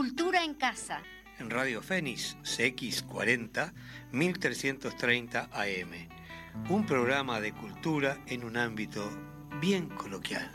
Cultura en Casa. En Radio Fénix, CX40, 1330 AM. Un programa de cultura en un ámbito bien coloquial.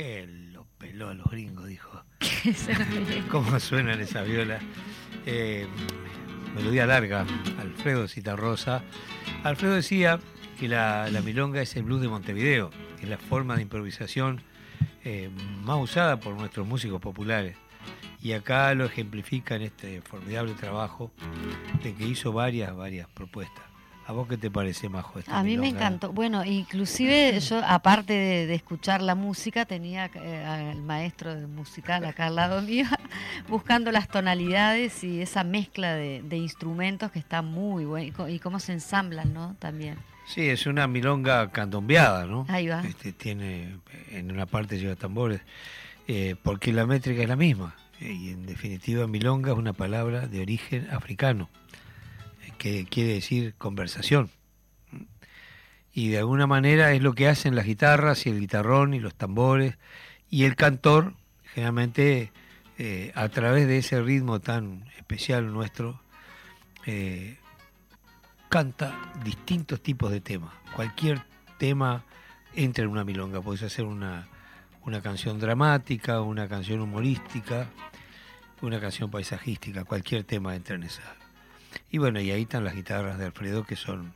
que lo peló a los gringos, dijo. ¿Cómo suenan esas violas? Melodía larga, Alfredo Zitarrosa. Alfredo decía que la milonga es el blues de Montevideo, que es la forma de improvisación más usada por nuestros músicos populares. Y acá lo ejemplifica en este formidable trabajo de que hizo varias propuestas. ¿A vos qué te parece, Majo? A mí me encantó. Bueno, inclusive yo, aparte de escuchar la música, tenía al maestro musical acá al lado mío, buscando las tonalidades y esa mezcla de instrumentos que está muy bueno y cómo se ensamblan, ¿no? También. Sí, es una milonga candombeada, ¿no? Ahí va. Tiene, en una parte lleva tambores, porque la métrica es la misma. Y en definitiva, milonga es una palabra de origen africano, que quiere decir conversación. Y de alguna manera es lo que hacen las guitarras y el guitarrón y los tambores. Y el cantor, generalmente, a través de ese ritmo tan especial nuestro, canta distintos tipos de temas. Cualquier tema entra en una milonga. Podés hacer una canción dramática, una canción humorística, una canción paisajística. Cualquier tema entra en esa. Y bueno, y ahí están las guitarras de Alfredo, que son...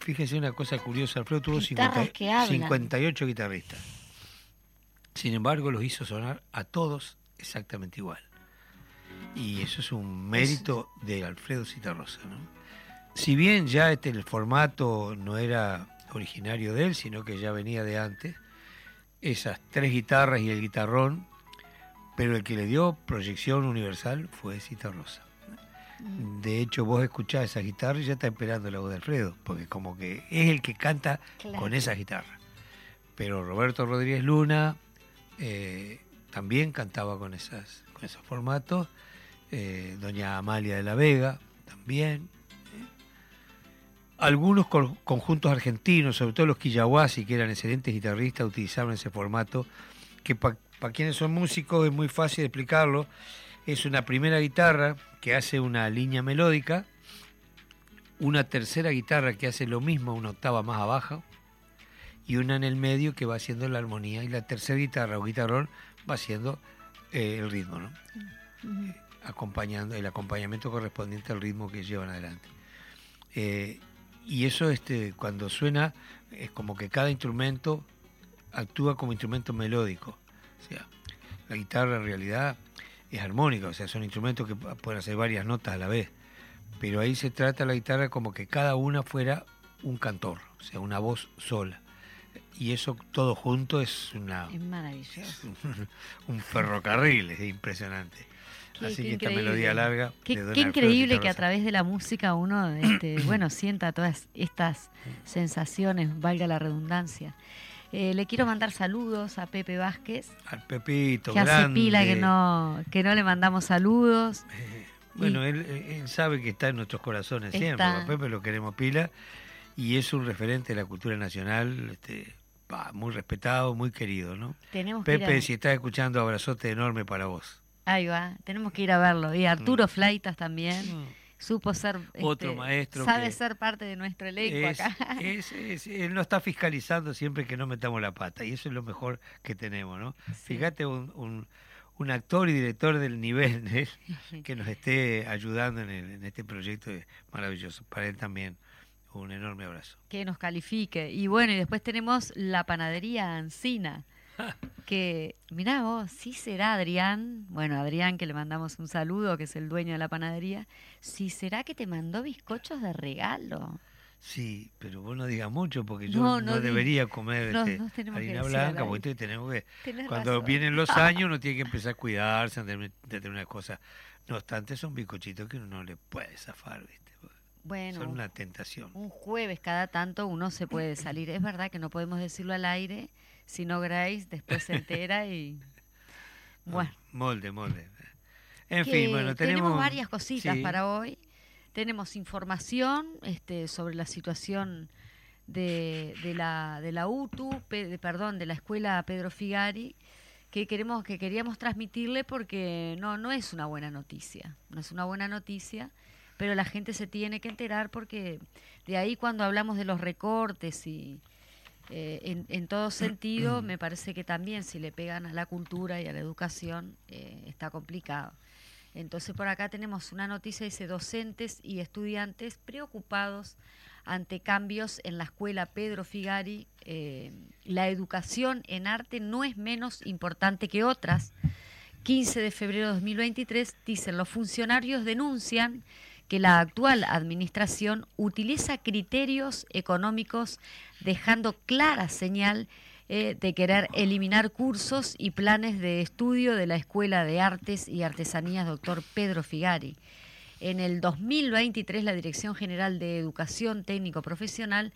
fíjese una cosa curiosa, Alfredo tuvo 58 guitarristas. Sin embargo, los hizo sonar a todos exactamente igual. Y eso es un mérito de Alfredo Zitarrosa, ¿no? Si bien ya el formato no era originario de él, sino que ya venía de antes, esas tres guitarras y el guitarrón, pero el que le dio proyección universal fue Zitarrosa. De hecho, vos escuchás esa guitarra y ya está esperando la voz de Alfredo, porque como que es el que canta, claro, con esa guitarra. Pero Roberto Rodríguez Luna también cantaba con esos formatos. Doña Amalia de la Vega también. Algunos conjuntos argentinos, sobre todo los Quilla Huasi, que eran excelentes guitarristas, utilizaban ese formato, que para quienes son músicos es muy fácil explicarlo. Es una primera guitarra que hace una línea melódica, una tercera guitarra que hace lo mismo, una octava más abajo, y una en el medio que va haciendo la armonía, y la tercera guitarra o guitarrón va haciendo el ritmo, ¿no? Uh-huh. Acompañando el acompañamiento correspondiente al ritmo que llevan adelante. Y eso cuando suena es como que cada instrumento actúa como instrumento melódico. O sea, la guitarra en realidad es armónica, o sea, son instrumentos que pueden hacer varias notas a la vez, pero ahí se trata la guitarra como que cada una fuera un cantor, o sea, una voz sola, y eso todo junto es maravilloso, es un ferrocarril, es impresionante. Así que esta melodía larga. Qué increíble que a través de la música uno sienta todas estas sensaciones, valga la redundancia. Le quiero mandar saludos a Pepe Vázquez. Al Pepito, que grande. Hace pila que no le mandamos saludos. Bueno, él sabe que está en nuestros corazones siempre. A Pepe lo queremos pila. Y es un referente de la cultura nacional, muy respetado, muy querido, ¿no? Pepe, si estás escuchando, abrazote enorme para vos. Ahí va, tenemos que ir a verlo. Y Arturo Flaitas también. Supo ser otro maestro, sabe que ser parte de nuestro elenco acá. Él nos está fiscalizando siempre que no metamos la pata, y eso es lo mejor que tenemos, ¿no? Sí. Fíjate, un actor y director del nivel de él, que nos esté ayudando en este proyecto maravilloso. Para él también un enorme abrazo. Que nos califique. Y bueno, y después tenemos la panadería Ancina. Que, mirá vos, sí será Adrián, que le mandamos un saludo, que es el dueño de la panadería, sí será que te mandó bizcochos de regalo. Sí, pero vos no digas mucho, porque yo no debería comer harina blanca, porque tenemos que... Cuando razón. Vienen los años uno tiene que empezar a cuidarse, a determinadas cosas. No obstante, son bizcochitos que uno no le puede zafar, ¿viste? Bueno, son una tentación. Un jueves cada tanto uno se puede salir. Es verdad que no podemos decirlo al aire, si no Grace después se entera y... Bueno. Molde. En fin, bueno, tenemos varias cositas para hoy. Tenemos información sobre la situación de la AFUTU, de la Escuela Pedro Figari, que queríamos transmitirle porque no es una buena noticia. No es una buena noticia, pero la gente se tiene que enterar porque de ahí cuando hablamos de los recortes y... en todo sentido, me parece que también si le pegan a la cultura y a la educación está complicado. Entonces por acá tenemos una noticia, dice: docentes y estudiantes preocupados ante cambios en la escuela Pedro Figari. La educación en arte no es menos importante que otras. 15 de febrero de 2023, dicen, los funcionarios denuncian que la actual administración utiliza criterios económicos, dejando clara señal de querer eliminar cursos y planes de estudio de la Escuela de Artes y Artesanías Dr. Pedro Figari. En el 2023, la Dirección General de Educación Técnico Profesional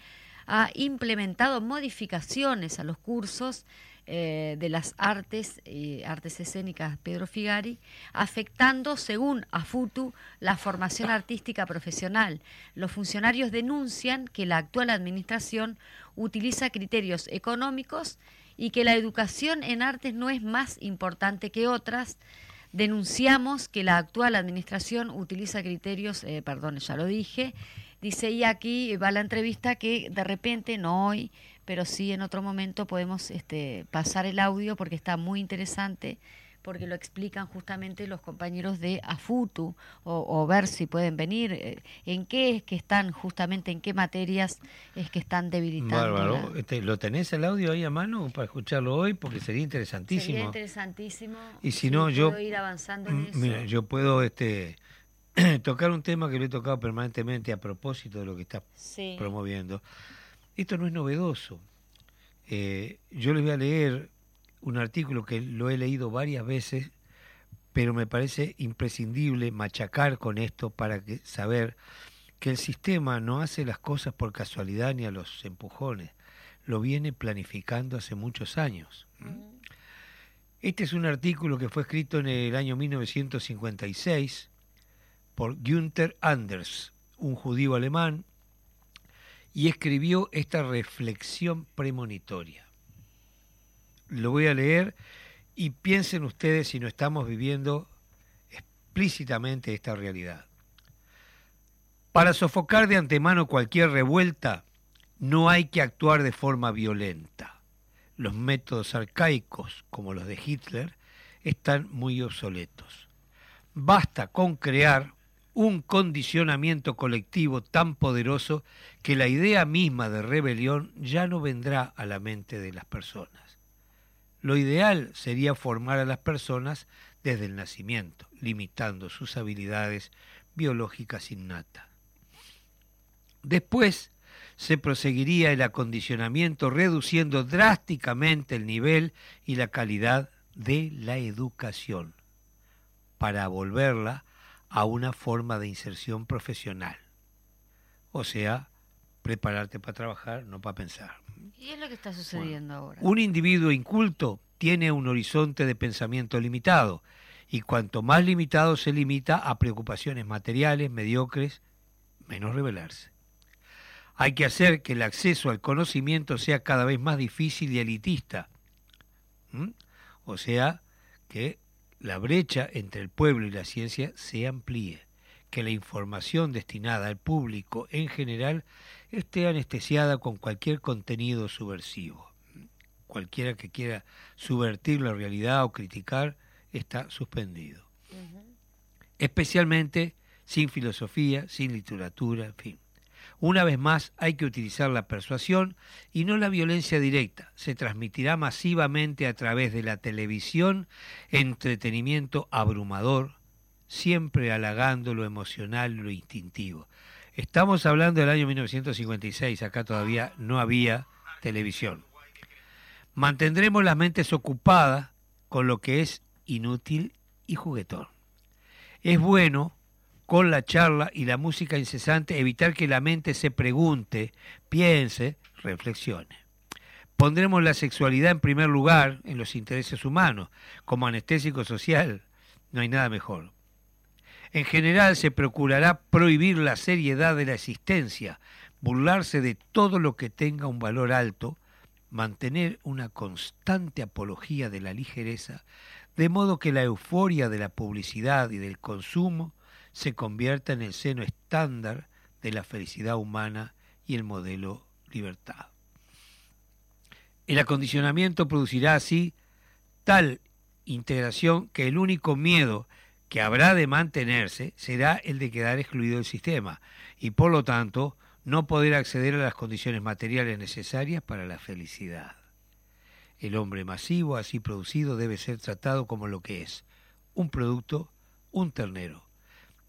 ha implementado modificaciones a los cursos de las artes y artes escénicas Pedro Figari, afectando, según AFUTU, la formación artística profesional. Los funcionarios denuncian que la actual administración utiliza criterios económicos y que la educación en artes no es más importante que otras. Denunciamos que la actual administración utiliza criterios, ya lo dije, dice, y aquí va la entrevista que de repente, no hoy, pero sí en otro momento podemos pasar el audio porque está muy interesante, porque lo explican justamente los compañeros de AFUTU, o ver si pueden venir, en qué es que están justamente, en qué materias es que están debilitando. Bárbaro, ¿lo tenés el audio ahí a mano para escucharlo hoy? Porque sería interesantísimo. Sería interesantísimo, y si no, yo puedo ir avanzando en eso. Mira, yo puedo tocar un tema que lo he tocado permanentemente a propósito de lo que está promoviendo. Esto no es novedoso. Yo les voy a leer un artículo que lo he leído varias veces, pero me parece imprescindible machacar con esto para saber que el sistema no hace las cosas por casualidad ni a los empujones. Lo viene planificando hace muchos años. Este es un artículo que fue escrito en el año 1956 por Günther Anders, un judío alemán, y escribió esta reflexión premonitoria. Lo voy a leer y piensen ustedes si no estamos viviendo explícitamente esta realidad. Para sofocar de antemano cualquier revuelta, no hay que actuar de forma violenta. Los métodos arcaicos, como los de Hitler, están muy obsoletos. Basta con crear un condicionamiento colectivo tan poderoso que la idea misma de rebelión ya no vendrá a la mente de las personas. Lo ideal sería formar a las personas desde el nacimiento, limitando sus habilidades biológicas innatas. Después se proseguiría el acondicionamiento, reduciendo drásticamente el nivel y la calidad de la educación, para volverla a una forma de inserción profesional. O sea, prepararte para trabajar, no para pensar. Y es lo que está sucediendo ahora. Un individuo inculto tiene un horizonte de pensamiento limitado, y cuanto más limitado, se limita a preocupaciones materiales, mediocres, menos rebelarse. Hay que hacer que el acceso al conocimiento sea cada vez más difícil y elitista. O sea, que la brecha entre el pueblo y la ciencia se amplíe, que la información destinada al público en general esté anestesiada con cualquier contenido subversivo. Cualquiera que quiera subvertir la realidad o criticar está suspendido. Especialmente sin filosofía, sin literatura, en fin. Una vez más, hay que utilizar la persuasión y no la violencia directa. Se transmitirá masivamente a través de la televisión, entretenimiento abrumador, siempre halagando lo emocional, lo instintivo. Estamos hablando del año 1956, acá todavía no había televisión. Mantendremos las mentes ocupadas con lo que es inútil y juguetón. Es bueno, con la charla y la música incesante, evitar que la mente se pregunte, piense, reflexione. Pondremos la sexualidad en primer lugar en los intereses humanos. Como anestésico social, no hay nada mejor. En general, se procurará prohibir la seriedad de la existencia, burlarse de todo lo que tenga un valor alto, mantener una constante apología de la ligereza, de modo que la euforia de la publicidad y del consumo se convierta en el seno estándar de la felicidad humana y el modelo libertad. El acondicionamiento producirá así tal integración que el único miedo que habrá de mantenerse será el de quedar excluido del sistema y, por lo tanto, no poder acceder a las condiciones materiales necesarias para la felicidad. El hombre masivo así producido debe ser tratado como lo que es, un producto, un ternero,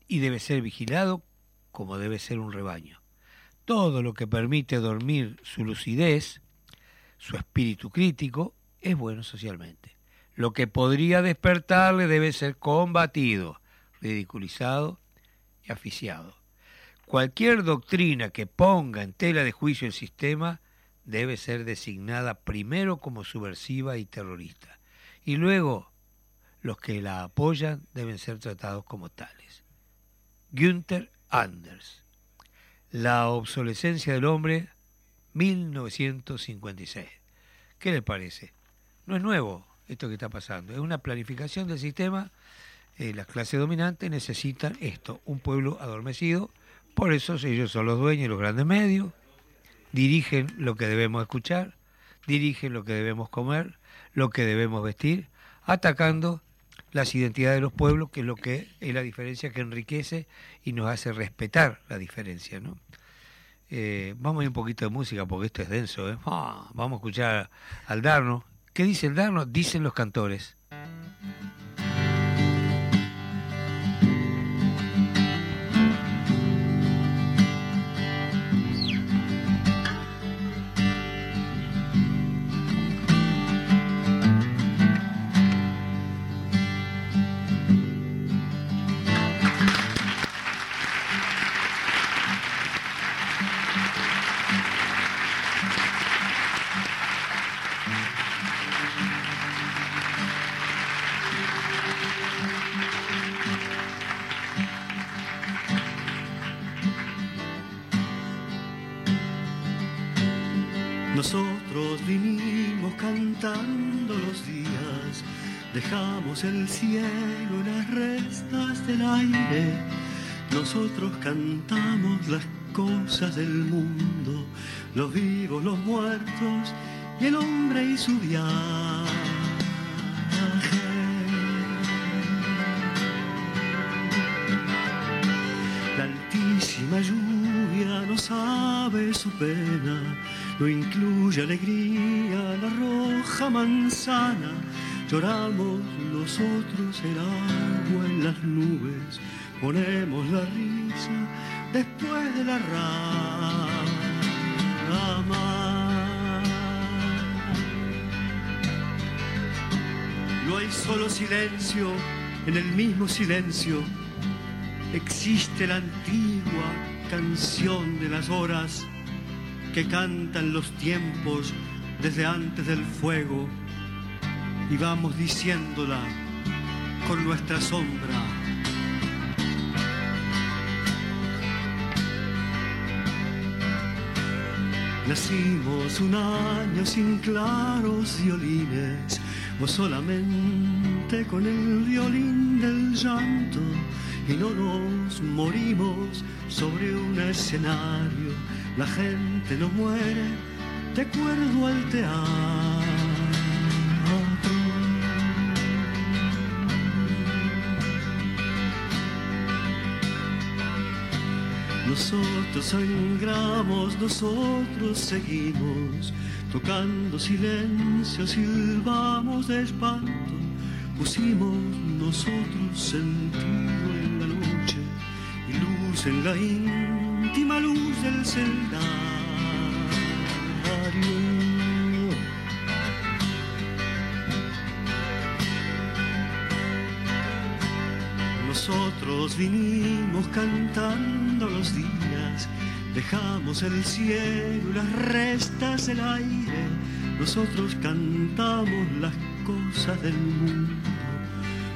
y debe ser vigilado como debe ser un rebaño. Todo lo que permite dormir su lucidez, su espíritu crítico, es bueno socialmente. Lo que podría despertarle debe ser combatido, ridiculizado y asfixiado. Cualquier doctrina que ponga en tela de juicio el sistema debe ser designada primero como subversiva y terrorista, y luego los que la apoyan deben ser tratados como tales. Günther Anders, La obsolescencia del hombre, 1956. ¿Qué les parece? No es nuevo esto que está pasando, es una planificación del sistema. Las clases dominantes necesitan esto, un pueblo adormecido. Por eso ellos son los dueños de los grandes medios, dirigen lo que debemos escuchar, dirigen lo que debemos comer, lo que debemos vestir, atacando las identidades de los pueblos, que es lo que es la diferencia que enriquece y nos hace respetar la diferencia, ¿no? Vamos a ir un poquito de música porque esto es denso, ¿eh? Vamos a escuchar al Darno. ¿Qué dice el Darno? Dicen los cantores. Nosotros vinimos cantando los días, dejamos el cielo, las restas del aire. Nosotros cantamos las cosas del mundo, los vivos, los muertos y el hombre y su viaje. La altísima lluvia no sabe su pena, no incluye alegría la roja manzana. Lloramos nosotros el agua en las nubes, ponemos la risa después de la rama. No hay solo silencio, en el mismo silencio existe la antigua canción de las horas que cantan los tiempos desde antes del fuego, y vamos diciéndola con nuestra sombra. Nacimos un año sin claros violines, vos solamente con el violín del llanto, y no nos morimos sobre un escenario. La gente no muere de acuerdo al teatro. Nosotros sangramos, nosotros seguimos tocando silencio, silbamos de espanto. Pusimos nosotros sentido en la noche y luz en la íntima luz del celdario. Nosotros vinimos cantando los días, dejamos el cielo y las restas del aire. Nosotros cantamos las cosas del mundo,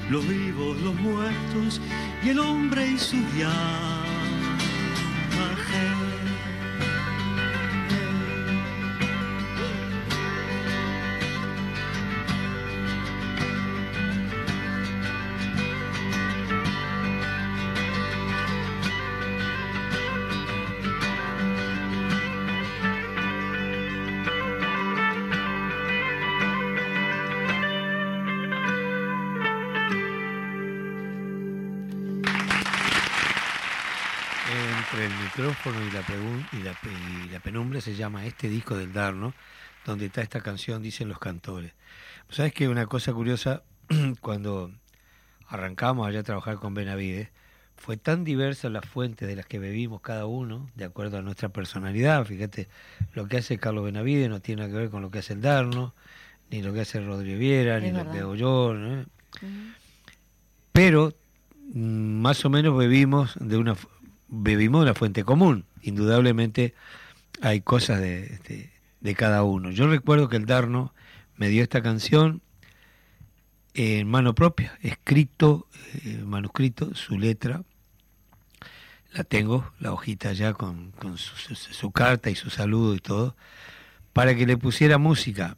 los vivos, los muertos y el hombre y su viaje. Entre el micrófono y la penumbra se llama este disco del Darno, donde está esta canción, dicen los cantores. ¿Sabes qué? Una cosa curiosa, cuando arrancamos allá a trabajar con Benavides, fue tan diversa las fuentes de las que bebimos cada uno, de acuerdo a nuestra personalidad. Fíjate, lo que hace Carlos Benavides no tiene nada que ver con lo que hace el Darno, ni lo que hace Rodrigo Viera, es ni verdad. Lo que hago yo, ¿no? Uh-huh. Pero más o menos bebimos de una fuente común. Indudablemente hay cosas de cada uno. Yo recuerdo que el Darno me dio esta canción en mano propia, escrito, manuscrito, su letra. La tengo, la hojita ya con su carta y su saludo y todo, para que le pusiera música.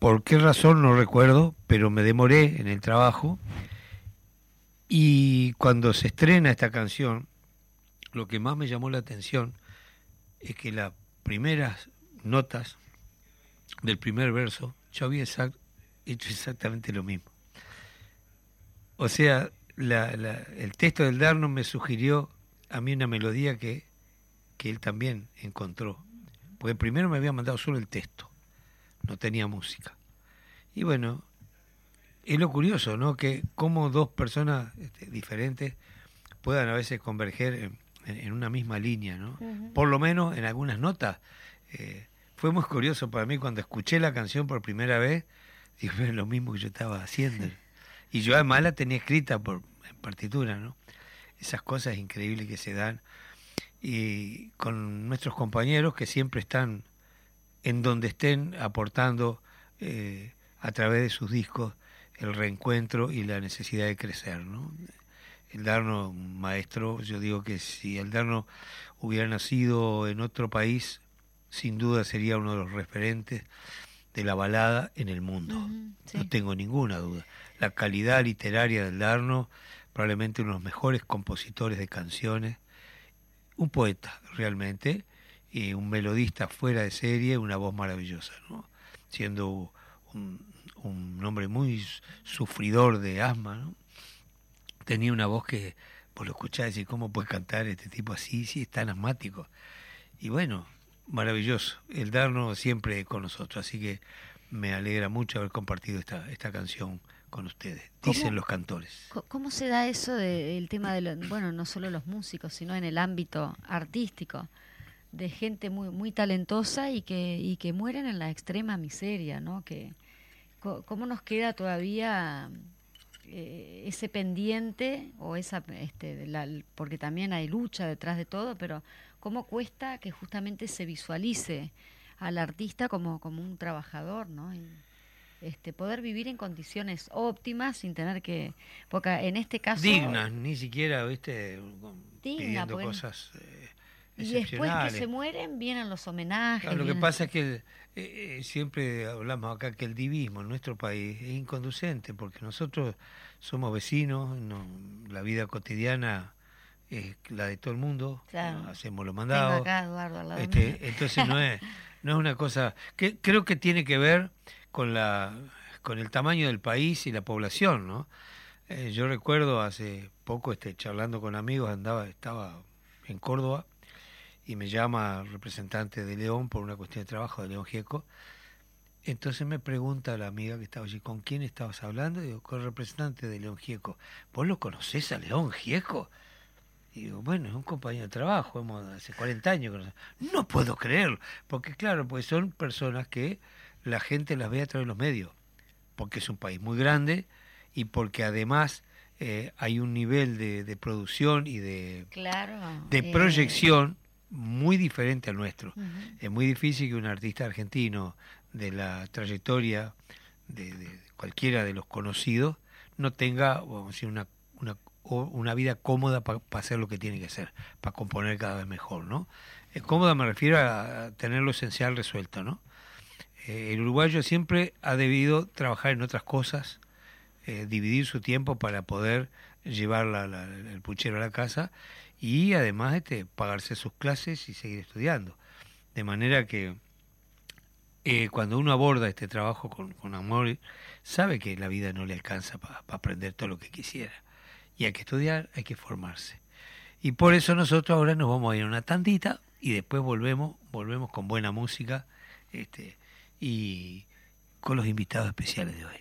Por qué razón no recuerdo, pero me demoré en el trabajo. Y cuando se estrena esta canción, lo que más me llamó la atención es que las primeras notas del primer verso, yo había hecho exactamente lo mismo. O sea, el texto del Darno me sugirió a mí una melodía que él también encontró. Porque primero me había mandado solo el texto, no tenía música. Y bueno, es lo curioso, ¿no? Que cómo dos personas diferentes puedan a veces converger en una misma línea, ¿no? Uh-huh. Por lo menos en algunas notas. Fue muy curioso para mí cuando escuché la canción por primera vez, dije, es lo mismo que yo estaba haciendo. Y yo además la tenía escrita en partitura, ¿no? Esas cosas increíbles que se dan. Y con nuestros compañeros que siempre están en donde estén aportando a través de sus discos el reencuentro y la necesidad de crecer, ¿no? El Darno, maestro, yo digo que si el Darno hubiera nacido en otro país, sin duda sería uno de los referentes de la balada en el mundo. Uh-huh, sí. No tengo ninguna duda. La calidad literaria del Darno, probablemente uno de los mejores compositores de canciones, un poeta realmente, y un melodista fuera de serie, una voz maravillosa, ¿no? Siendo un hombre muy sufridor de asma, ¿no? Tenía una voz que vos lo escuchás y decís, ¿cómo puede cantar este tipo así? Sí, es tan asmático. Y bueno, maravilloso. El Darno siempre con nosotros, así que me alegra mucho haber compartido esta canción con ustedes, dicen los cantores. ¿Cómo se da eso del tema de no solo los músicos, sino en el ámbito artístico? De gente muy muy talentosa y que mueren en la extrema miseria, ¿no? Que cómo nos queda todavía ese pendiente o esa porque también hay lucha detrás de todo, pero cómo cuesta que justamente se visualice al artista como un trabajador, ¿no? Y poder vivir en condiciones óptimas sin tener que, porque en este caso dignas, ni siquiera pidiendo cosas y después que se mueren vienen los homenajes. Claro, lo que pasa es que siempre hablamos acá que el divismo en nuestro país es inconducente, porque nosotros somos vecinos, la vida cotidiana es la de todo el mundo, claro. ¿No? Hacemos los mandados. Acá, Eduardo, al lado entonces no es una cosa que creo que tiene que ver con el tamaño del país y la población, ¿no? Yo recuerdo hace poco charlando con amigos, estaba en Córdoba. Y me llama el representante de León por una cuestión de trabajo de León Gieco. Entonces me pregunta la amiga que estaba allí, ¿con quién estabas hablando? Y digo, con el representante de León Gieco. ¿Vos lo conocés a León Gieco? Y digo, bueno, es un compañero de trabajo, hace 40 años que no puedo creerlo. Porque claro, pues son personas que la gente las ve a través de los medios. Porque es un país muy grande y porque además hay un nivel de producción y de proyección muy diferente al nuestro. Uh-huh. Es muy difícil que un artista argentino de la trayectoria de cualquiera de los conocidos no tenga, vamos a decir, una vida cómoda para hacer lo que tiene que hacer, para componer cada vez mejor, ¿no? Cómoda me refiero a tener lo esencial resuelto, ¿no? El uruguayo siempre ha debido trabajar en otras cosas, dividir su tiempo para poder llevar el puchero a la casa y además pagarse sus clases y seguir estudiando. De manera que cuando uno aborda este trabajo con amor, sabe que la vida no le alcanza para aprender todo lo que quisiera. Y hay que estudiar, hay que formarse. Y por eso nosotros ahora nos vamos a ir a una tandita y después volvemos con buena música y con los invitados especiales de hoy.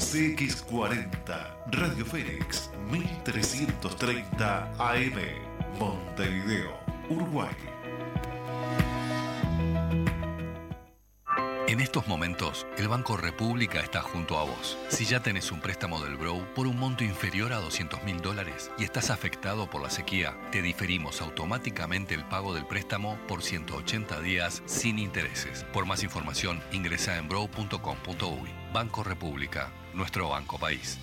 CX40, Radio Fénix, 1330 AM, Montevideo, Uruguay. En estos momentos, el Banco República está junto a vos. Si ya tenés un préstamo del BROU por un monto inferior a $200.000 y estás afectado por la sequía, te diferimos automáticamente el pago del préstamo por 180 días sin intereses. Por más información, ingresa en brou.com.uy. Banco República, nuestro banco país.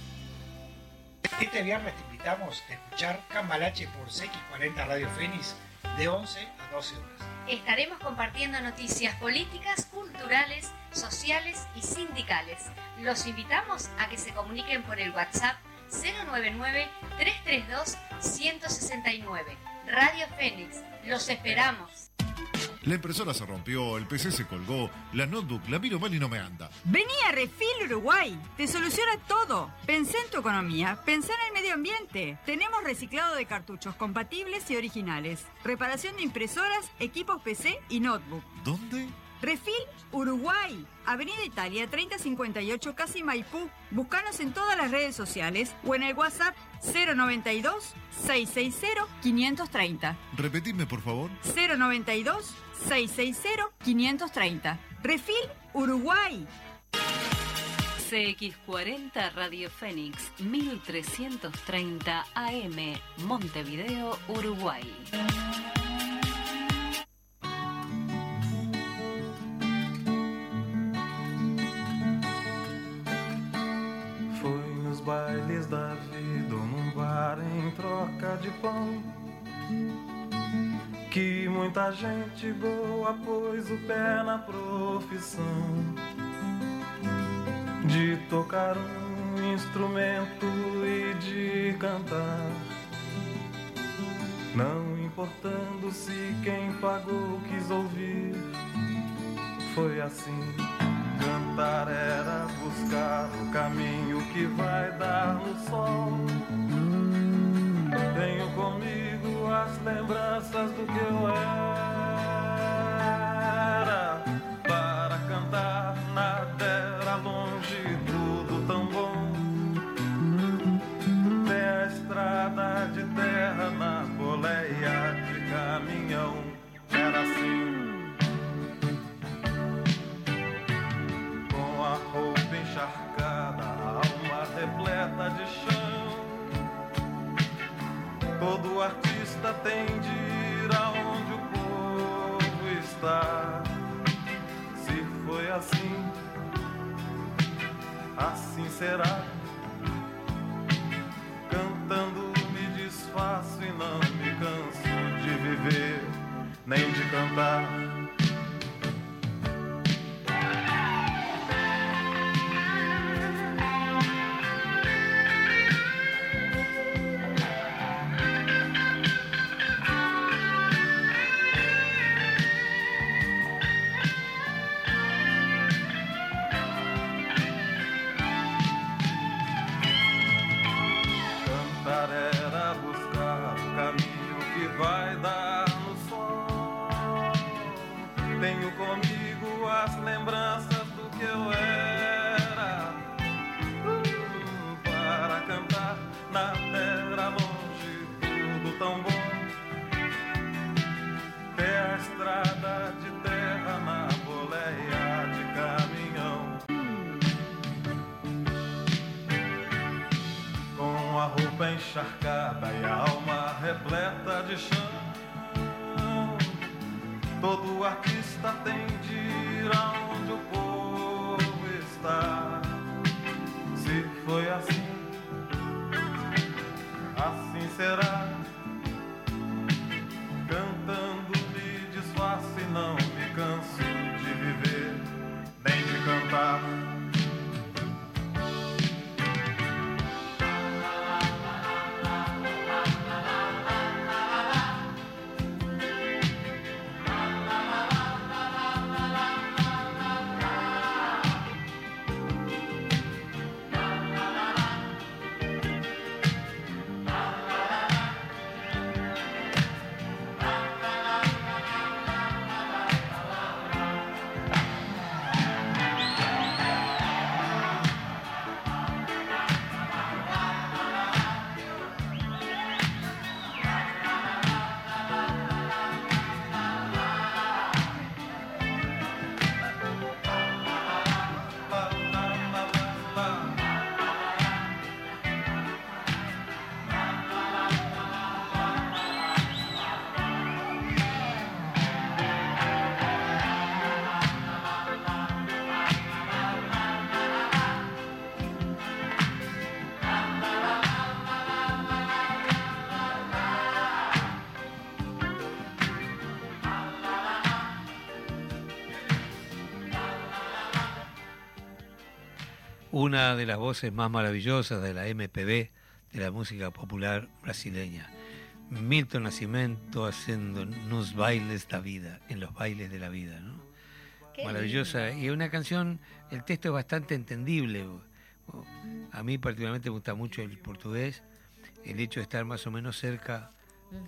Este viernes te invitamos a escuchar Cambalache por CX40 Radio Fénix de 11 a 12 horas. Estaremos compartiendo noticias políticas, culturales, sociales y sindicales. Los invitamos a que se comuniquen por el WhatsApp 099-332-169. Radio Fénix, los esperamos. La impresora se rompió, el PC se colgó, la notebook la miro mal y no me anda. Vení a Refill Uruguay, te soluciona todo. Pensá en tu economía, pensá en el medio ambiente. Tenemos reciclado de cartuchos compatibles y originales. Reparación de impresoras, equipos PC y notebook. ¿Dónde? Refill Uruguay, Avenida Italia 3058, casi Maipú. Búscanos en todas las redes sociales o en el WhatsApp 092-660-530. Repetime, por favor. 092-660-530. Refill Uruguay. CX40 Radio Fénix, 1330 AM, Montevideo, Uruguay. Bailes da vida num bar em troca de pão, que muita gente boa pôs o pé na profissão de tocar um instrumento e de cantar, não importando se quem pagou quis ouvir. Foi assim. Cantar era buscar o caminho que vai dar no sol. Tenho comigo as lembranças do que eu era. Para cantar nada era longe, tudo tão bom. Tem a estrada de terra na boleia de caminhão. Era assim. Encharcada, alma repleta de chão. Todo artista tem de ir aonde o povo está. Se foi assim, assim será. Cantando me desfaço e não me canso de viver, nem de cantar. Encharcada e alma repleta de chão. Todo artista tem de ir aonde o povo está. Se foi assim, assim será. Cantando me disfarço e não me canso de viver, nem de cantar. una de las voces más maravillosas de la MPB, de la música popular brasileña. Milton Nascimento haciendo Nos Bailes da Vida, en los bailes de la vida, ¿no? Qué maravillosa. Lindo. Y una canción, el texto es bastante entendible. A mí particularmente me gusta mucho el portugués. El hecho de estar más o menos cerca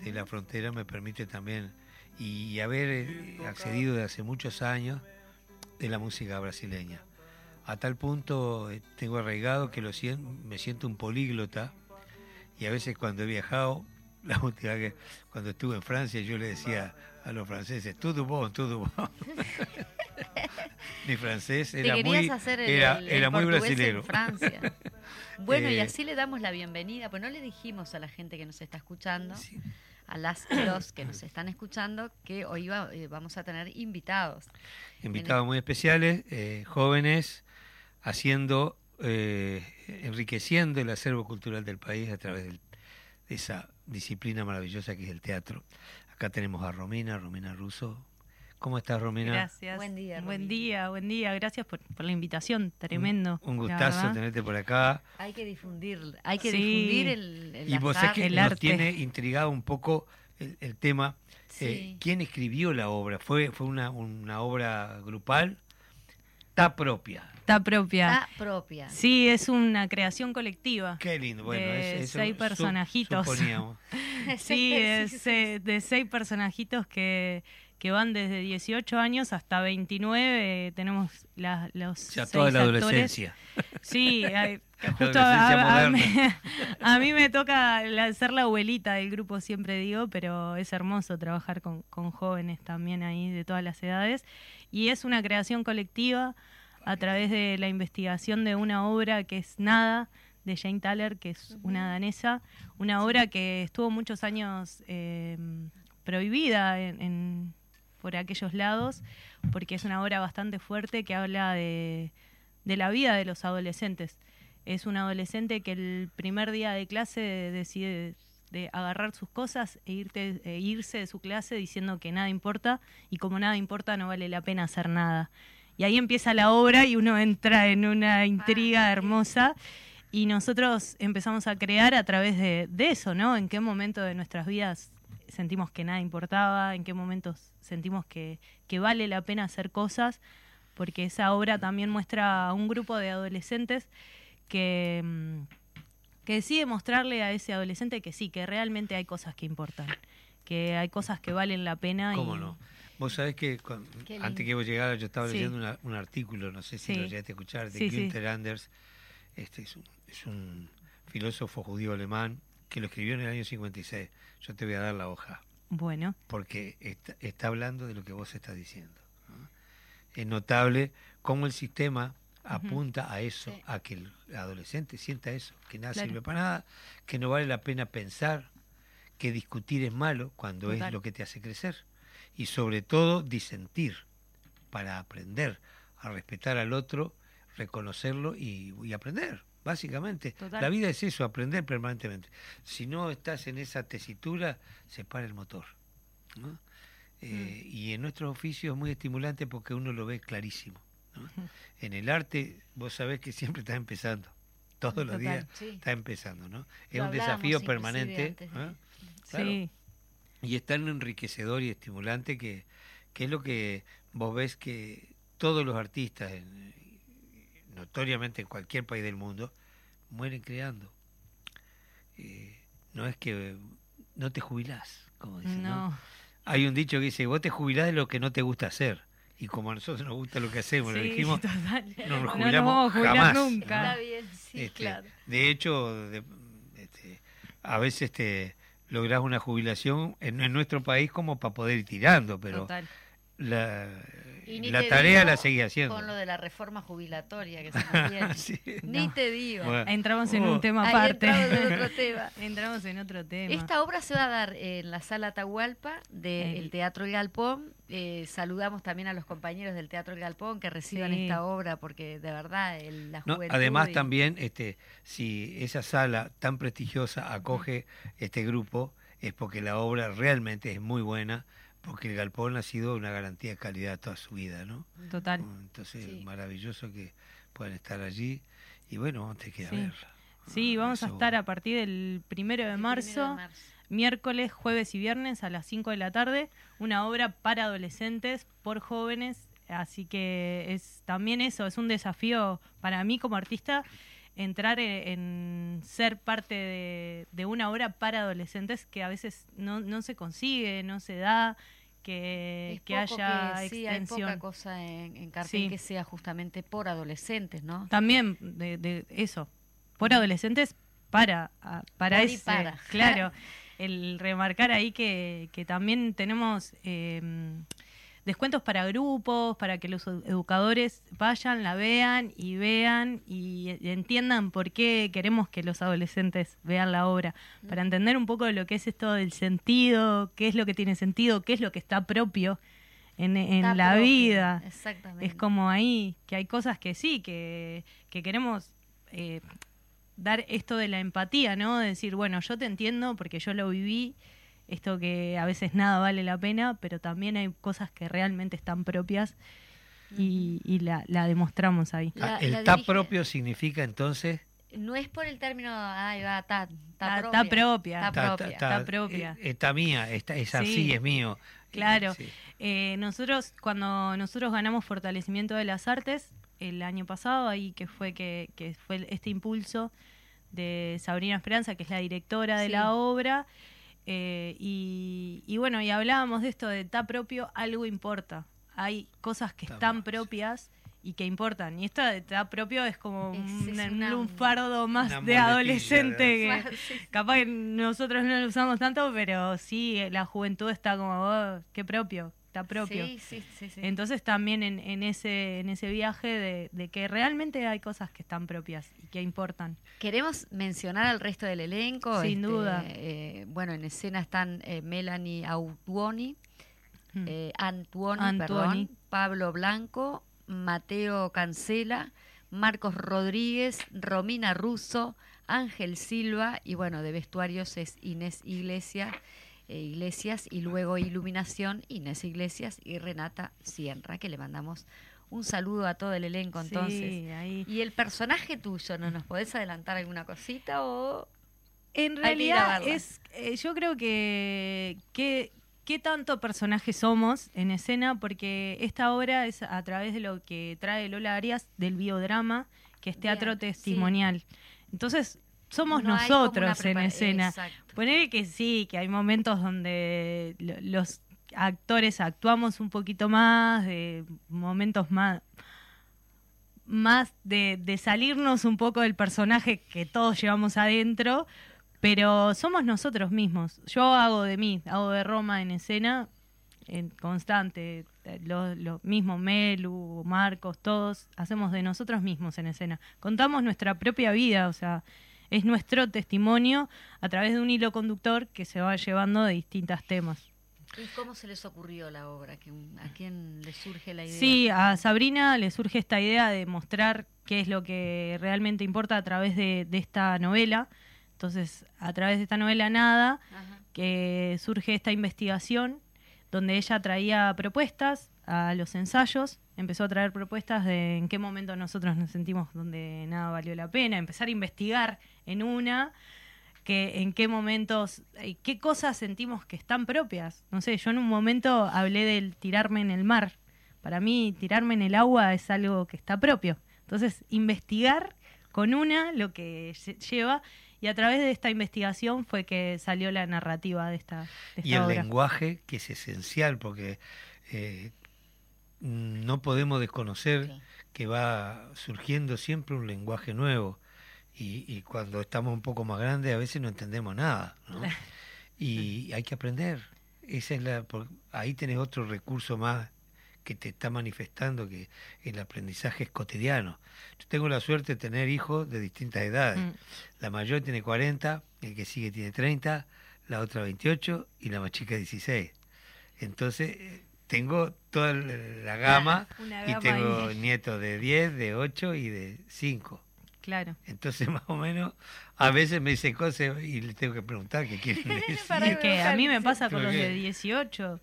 de la frontera me permite también, y haber accedido desde hace muchos años de la música brasileña. A tal punto tengo arraigado que me siento un políglota, y a veces cuando he viajado, la última vez cuando estuve en Francia, yo le decía a los franceses, todo bon, todo bon. Mi francés era muy brasileño. Bueno, y así le damos la bienvenida, pues no le dijimos a la gente que nos está escuchando, sí, a las dos que nos están escuchando, que hoy vamos a tener invitados. Invitados muy especiales, jóvenes, haciendo, enriqueciendo el acervo cultural del país a través de esa disciplina maravillosa que es el teatro. Acá tenemos a Romina Russo. ¿Cómo estás, Romina? Gracias. Buen día, Romina. Buen día. Gracias por la invitación, tremendo. Un gustazo tenerte por acá. Hay que difundir, difundir el arte. Y vos sabés que nos tiene intrigado un poco el tema. Sí. ¿Quién escribió la obra? ¿Fue una obra grupal? Está propia. Sí, es una creación colectiva. Qué lindo. Bueno, de seis personajitos. Sí, es de seis personajitos que van desde 18 años hasta 29, tenemos los ya toda la actores. Adolescencia. Sí, justo a mí me toca ser la abuelita del grupo, siempre digo, pero es hermoso trabajar con jóvenes también ahí de todas las edades. Y es una creación colectiva a través de la investigación de una obra que es Nada, de Jane Teller, que es una danesa, una obra que estuvo muchos años prohibida por aquellos lados, porque es una obra bastante fuerte que habla de la vida de los adolescentes. Es un adolescente que el primer día de clase decide de agarrar sus cosas e irse de su clase diciendo que nada importa, y como nada importa no vale la pena hacer nada. Y ahí empieza la obra y uno entra en una intriga hermosa, y nosotros empezamos a crear a través de eso, ¿no? En qué momento de nuestras vidas sentimos que nada importaba, en qué momentos sentimos que vale la pena hacer cosas, porque esa obra también muestra a un grupo de adolescentes que decide mostrarle a ese adolescente que sí, que realmente hay cosas que importan, que hay cosas que valen la pena. ¿Cómo no? Vos sabés que antes que vos llegaras yo estaba leyendo un artículo, no sé si lo llegaste a escuchar, de Günther Anders. Este es un filósofo judío alemán que lo escribió en el año 56. Yo te voy a dar la hoja. Bueno. Porque está hablando de lo que vos estás diciendo, ¿no? Es notable cómo el sistema apunta a eso, a que el adolescente sienta eso, que nada sirve para nada, que no vale la pena pensar, que discutir es malo cuando es lo que te hace crecer. Y sobre todo disentir para aprender a respetar al otro, reconocerlo y aprender. Básicamente, la vida es eso, aprender permanentemente. Si no estás en esa tesitura, se para el motor, ¿no? Y en nuestro oficio es muy estimulante porque uno lo ve clarísimo, ¿no? En el arte, vos sabés que siempre estás empezando, todos los días estás empezando, ¿no? Es un desafío permanente, antes, ¿eh? Sí. Y es tan enriquecedor y estimulante que es lo que vos ves que todos los artistas notoriamente en cualquier país del mundo mueren creando. No es que no te jubilás, como dicen, ¿no? Hay un dicho que dice, vos te jubilás de lo que no te gusta hacer, y como a nosotros nos gusta lo que hacemos, lo dijimos, no nos jubilamos jamás nunca, ¿no? Está bien, claro. De hecho, a veces lográs una jubilación en nuestro país como para poder ir tirando, pero la tarea la seguí haciendo. Con lo de la reforma jubilatoria que se mantiene. Te digo. Bueno. Entramos en un tema aparte. Entramos en otro tema. Esta obra se va a dar en la Sala Atahualpa del Teatro El Galpón. Saludamos también a los compañeros del Teatro El Galpón que reciban esta obra, porque de verdad la juventud... No, además también, si esa sala tan prestigiosa acoge este grupo, es porque la obra realmente es muy buena, porque el Galpón ha sido una garantía de calidad toda su vida, ¿no? Total. Entonces, maravilloso que puedan estar allí y bueno, vamos a tener que ir a verla. Sí, vamos a estar a partir del 1 de marzo, miércoles, jueves y viernes a las 5 de la tarde, una obra para adolescentes, por jóvenes, así que es también eso, es un desafío para mí como artista, entrar en ser parte de una obra para adolescentes que a veces no se consigue, no se da, que haya que, sí, extensión. Hay poca cosa en cartel que sea justamente por adolescentes, ¿no? También de eso, por adolescentes para ese, para. Claro, el remarcar ahí que también tenemos descuentos para grupos, para que los educadores vayan, la vean y entiendan por qué queremos que los adolescentes vean la obra, para entender un poco de lo que es esto del sentido, qué es lo que tiene sentido, qué es lo que está propio en la vida. Exactamente. Es como ahí, que hay cosas que sí, que queremos dar esto de la empatía, ¿no? De decir, bueno, yo te entiendo porque yo lo viví, esto que a veces nada vale la pena, pero también hay cosas que realmente están propias y la demostramos ahí. El ta propio significa entonces... No es por el término, ahí va, ta propia. Está mía, es así, es mío. Claro. Sí. Nosotros, cuando nosotros ganamos Fortalecimiento de las Artes el año pasado, ahí que fue este impulso de Sabrina Esperanza, que es la directora de la obra... y bueno, y hablábamos de esto de ta propio, algo importa. Hay cosas que están propias y que importan. Y esta de ta propio es como un lunfardo más de adolescente. Que capaz que nosotros no lo usamos tanto, pero sí, la juventud está como, oh, qué propio, ta propio. Sí. Entonces también en ese viaje de que realmente hay cosas que están propias y que importan. Queremos mencionar al resto del elenco. Sin duda. Bueno, en escena están Melanie Antuoni, Pablo Blanco, Mateo Cancela, Marcos Rodríguez, Romina Russo, Ángel Silva, y bueno, de vestuarios es Inés Iglesias, y luego iluminación, Inés Iglesias y Renata Sierra, que le mandamos un saludo a todo el elenco entonces. Ahí. Y el personaje tuyo, ¿no nos podés adelantar alguna cosita o...? En realidad es, yo creo que qué tanto personaje somos en escena, porque esta obra es a través de lo que trae Lola Arias del biodrama, que es teatro testimonial. Entonces... Somos nosotros en escena. Exacto. Ponele que sí, que hay momentos donde los actores actuamos un poquito más, momentos más de salirnos un poco del personaje que todos llevamos adentro, pero somos nosotros mismos. Yo hago de mí, hago de Roma en escena, en constante. Lo mismo Melu, Marcos, todos hacemos de nosotros mismos en escena. Contamos nuestra propia vida, o sea... Es nuestro testimonio a través de un hilo conductor que se va llevando de distintos temas. ¿Y cómo se les ocurrió la obra? ¿A quién le surge la idea? Sí, a Sabrina le surge esta idea de mostrar qué es lo que realmente importa a través de esta novela. Entonces, a través de esta novela Nada, que surge esta investigación donde ella traía propuestas a los ensayos, empezó a traer propuestas de en qué momento nosotros nos sentimos donde nada valió la pena, empezar a investigar en qué momentos, qué cosas sentimos que están propias. No sé, yo en un momento hablé del tirarme en el mar. Para mí, tirarme en el agua es algo que está propio. Entonces, investigar con lo que lleva, y a través de esta investigación fue que salió la narrativa de esta y el obra. Lenguaje, que es esencial, porque... no podemos desconocer que va surgiendo siempre un lenguaje nuevo y cuando estamos un poco más grandes a veces no entendemos nada, ¿no? Y hay que aprender. Esa es ahí tenés otro recurso más que te está manifestando que el aprendizaje es cotidiano. Yo tengo la suerte de tener hijos de distintas edades. La mayor tiene 40, el que sigue tiene 30, la otra 28 y la más chica 16. Entonces... Tengo toda la gama, claro, y tengo nietos de 10, de 8 y de 5. Claro. Entonces, más o menos, a veces me dicen cosas y les tengo que preguntar qué quieren decir. Es que a mí me pasa con los de 18,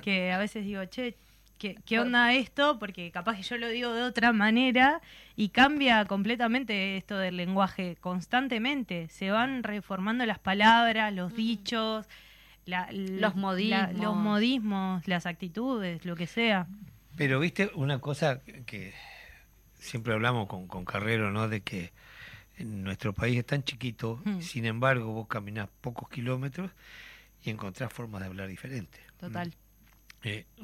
que a veces digo, che, ¿Qué onda esto? Porque capaz que yo lo digo de otra manera y cambia completamente esto del lenguaje constantemente. Se van reformando las palabras, los dichos, los modismos, las actitudes, lo que sea. Pero viste una cosa que siempre hablamos con Carrero, ¿no? De que nuestro país es tan chiquito, sin embargo vos caminás pocos kilómetros y encontrás formas de hablar diferentes. Total. ¿No?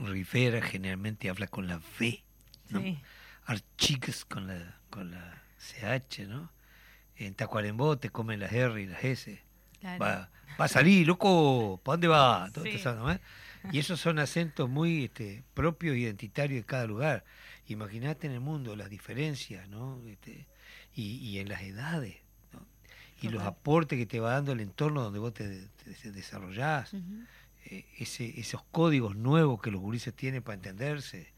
Rivera generalmente habla con la V, ¿no? Sí. Archicas con la CH, ¿no? En Tacuarembó te comen las R y las S. Claro. Va a salir, loco, ¿para dónde va? Sí. Entonces, ¿no? Y esos son acentos muy propios, identitarios de cada lugar. Imaginate en el mundo las diferencias, ¿no? Y en las edades, ¿no? Y los aportes que te va dando el entorno donde vos te desarrollás. Uh-huh. Esos códigos nuevos que los gurises tienen para entenderse,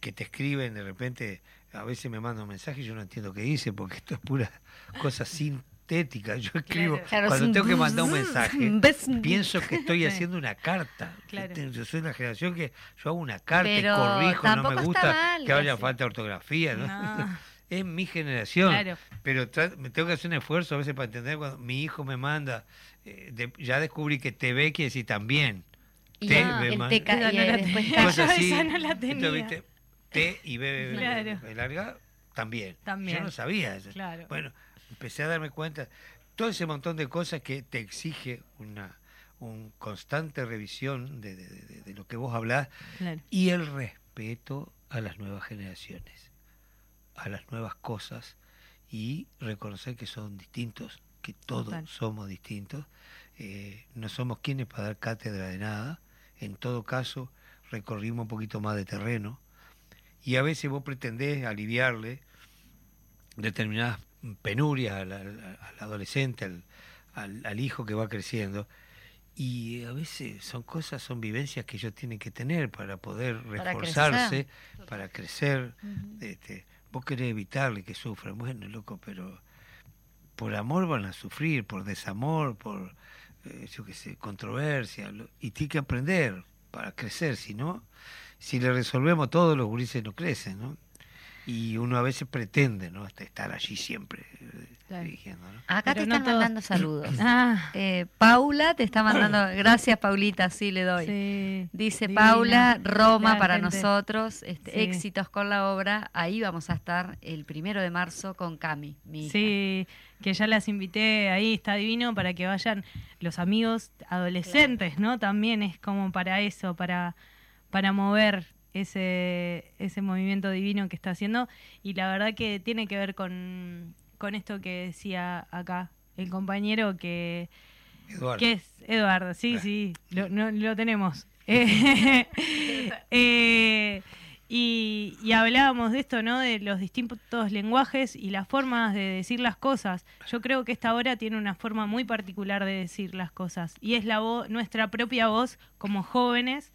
que te escriben de repente, a veces me mandan mensajes y yo no entiendo qué dice porque esto es pura cosa sintética. Yo escribo, claro, cuando tengo que mandar un mensaje, pienso que estoy haciendo una carta. Claro. Yo soy una generación que yo hago una carta pero y corrijo, no me gusta mal, que haya falta de ortografía, ¿no? No. Es mi generación, claro. Pero me tengo que hacer un esfuerzo a veces para entender cuando mi hijo me manda, ya descubrí que TV quiere decir también. No la tenía. Viste, T y B, claro. B larga también. Yo no sabía eso. Claro. Bueno, empecé a darme cuenta. Todo ese montón de cosas que te exige un constante revisión de lo que vos hablás, claro. Y el respeto a las nuevas generaciones, a las nuevas cosas, y reconocer que son distintos, que todos somos distintos, no somos quienes para dar cátedra de nada, en todo caso recorrimos un poquito más de terreno y a veces vos pretendés aliviarle determinadas penurias al adolescente, al hijo que va creciendo, y a veces son vivencias que ellos tienen que tener para poder reforzarse, para crecer. Uh-huh. Vos querés evitarle que sufran. Bueno, loco, pero por amor van a sufrir, por desamor, por, yo qué sé, controversia. Y tiene que aprender para crecer, si no, si le resolvemos todo, los gurises no crecen, ¿no? Y uno a veces pretende, ¿no? Estar allí siempre, claro, dirigiendo, ¿no? Acá pero te están mandando saludos. Paula te está mandando, gracias Paulita, sí le doy. Sí, dice divina. Paula, Roma para nosotros, sí. Éxitos con la obra. Ahí vamos a estar el 1 de marzo con Cami, mi hija. Sí, que ya las invité, ahí está divino para que vayan los amigos adolescentes, claro, ¿no? También es como para eso, para mover ese movimiento divino que está haciendo, y la verdad que tiene que ver con esto que decía acá el compañero que es Eduardo, sí, lo tenemos. Y hablábamos de esto, ¿no? De los distintos lenguajes y las formas de decir las cosas. Yo creo que esta obra tiene una forma muy particular de decir las cosas, y es nuestra propia voz como jóvenes,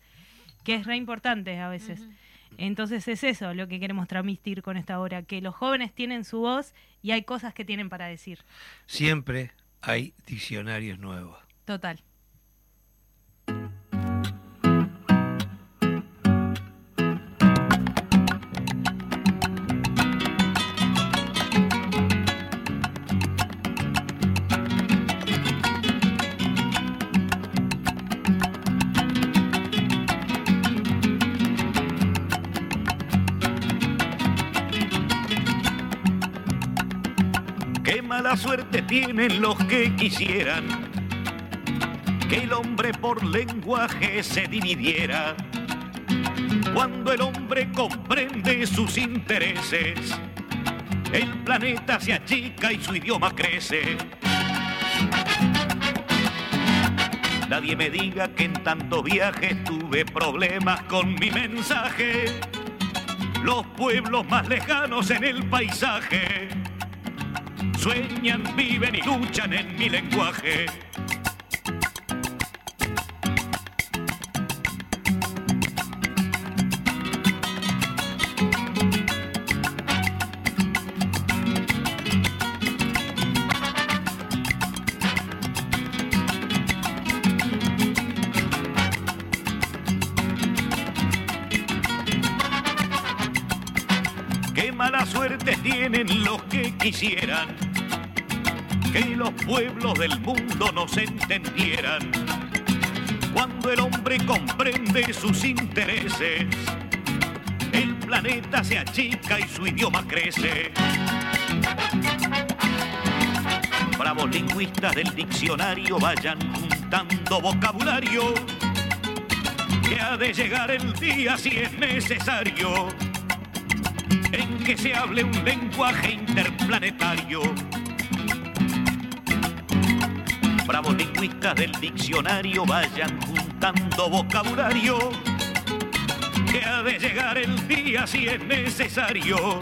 que es re importante a veces. Uh-huh. Entonces es eso lo que queremos transmitir con esta obra, que los jóvenes tienen su voz y hay cosas que tienen para decir. Siempre hay diccionarios nuevos. Total. La suerte tienen los que quisieran que el hombre por lenguaje se dividiera. Cuando el hombre comprende sus intereses, el planeta se achica y su idioma crece. Nadie me diga que en tanto viaje tuve problemas con mi mensaje. Los pueblos más lejanos en el paisaje sueñan, viven y luchan en mi lenguaje. suerte tienen los que quisieran que los pueblos del mundo nos entendieran. Cuando el hombre comprende sus intereses, el planeta se achica y su idioma crece. Bravos lingüistas del diccionario vayan juntando vocabulario, que ha de llegar el día, si es necesario, en que se hable un lenguaje interplanetario. Bravos lingüistas del diccionario vayan juntando vocabulario, que ha de llegar el día, si es necesario,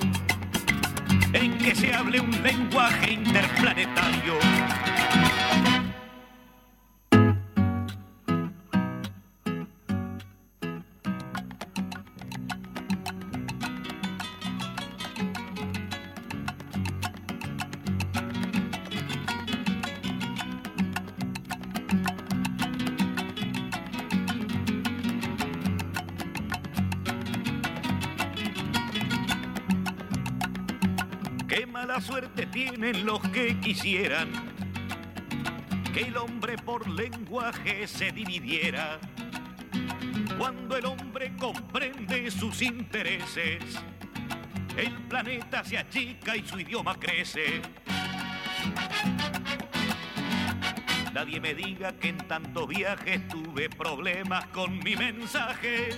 en que se hable un lenguaje interplanetario. Suerte tienen los que quisieran que el hombre por lenguaje se dividiera. Cuando el hombre comprende sus intereses, el planeta se achica y su idioma crece. Nadie me diga que en tantos viajes tuve problemas con mi mensaje.